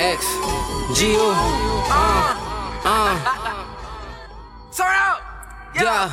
X, G, U, Sort out! Yeah.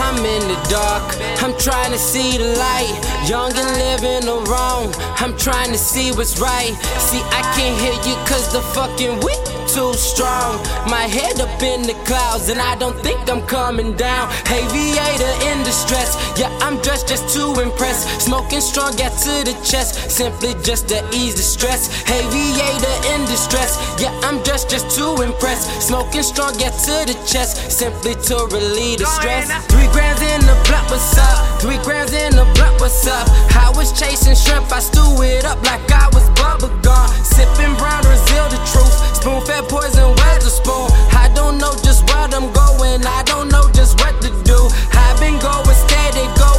I'm in the dark, I'm trying to see the light. Young and living or wrong, I'm trying to see what's right. See, I can't hear you cause the fucking whip too strong. My head up in the clouds and I don't think I'm coming down. Aviator in distress, yeah, I'm dressed just to impress. Smoking strong, got to the chest, simply just to ease the stress. Aviator in distress, yeah, I'm dressed just to impress. Smoking strong, got to the chest, simply to relieve the stress. 3 grams in the blunt, what's up? 3 grams in the blunt, what's up? I was chasing shrimp, I stew it up like I was bubble gum. Sipping brown, reveal the truth. Spoon fed poison, where's the spoon? I don't know just where I'm going, I don't know just what to do. I've been going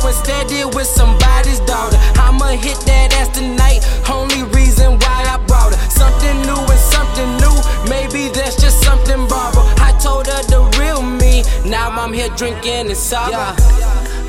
steady with somebody's daughter. I'ma hit that ass tonight, only reason why I brought her. Something new and something new, maybe there's just something borrowed. I told her the real me, now I'm here drinking and sober.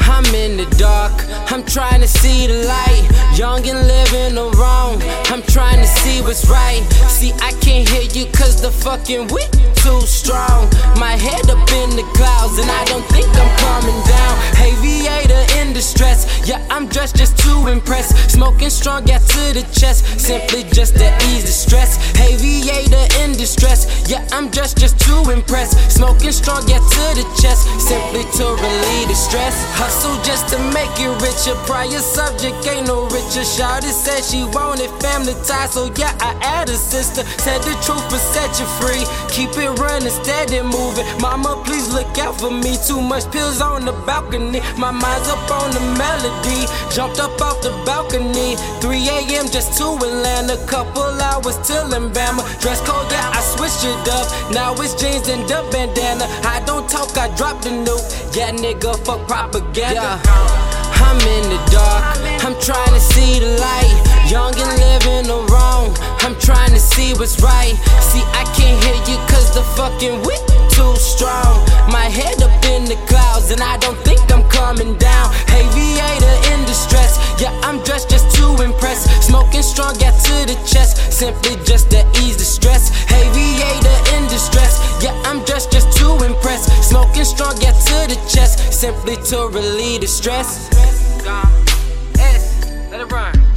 I'm in the dark, I'm trying to see the light. Young and living or wrong, I'm trying to see what's right. See, I can't hear you cause the fucking whip too strong. My head up in the clouds and I don't think I'm coming down. Aviator in distress, yeah, I'm dressed just to impress. Smoking strong, got to the chest, simply just to ease the stress. Aviator in distress, yeah, I'm dressed just to impress. Smoking strong, got to the chest, simply to relieve the stress. Hustle just to make it richer, prior subject ain't no richer. Shawty said she wanted family ties, so yeah, I add a sister. Said the truth will set you free, keep it running, steady moving. Mama, please look out for me, too much pills on the balcony. My mind's up on the melody, jumped up off the balcony. 3 a.m. just to Atlanta, couple hours till in Bama. Dress code, yeah, I switched it up, now it's jeans and the bandana. I don't talk, I drop the nuke, yeah, nigga, fuck proper. Yeah. I'm in the dark, I'm trying to see the light. Young and living or wrong, I'm trying to see what's right. See, I can't hear you cause the fucking whip too strong. My head up in the clouds and I don't think I'm coming down. Aviator in distress, yeah, I'm dressed just to impress. Smoking strong, got to the chest, simply just to ease the stress. Aviator in distress, yeah, I'm dressed just to impress. Smoking strong, got to the chest, simply to relieve the stress. Let it run.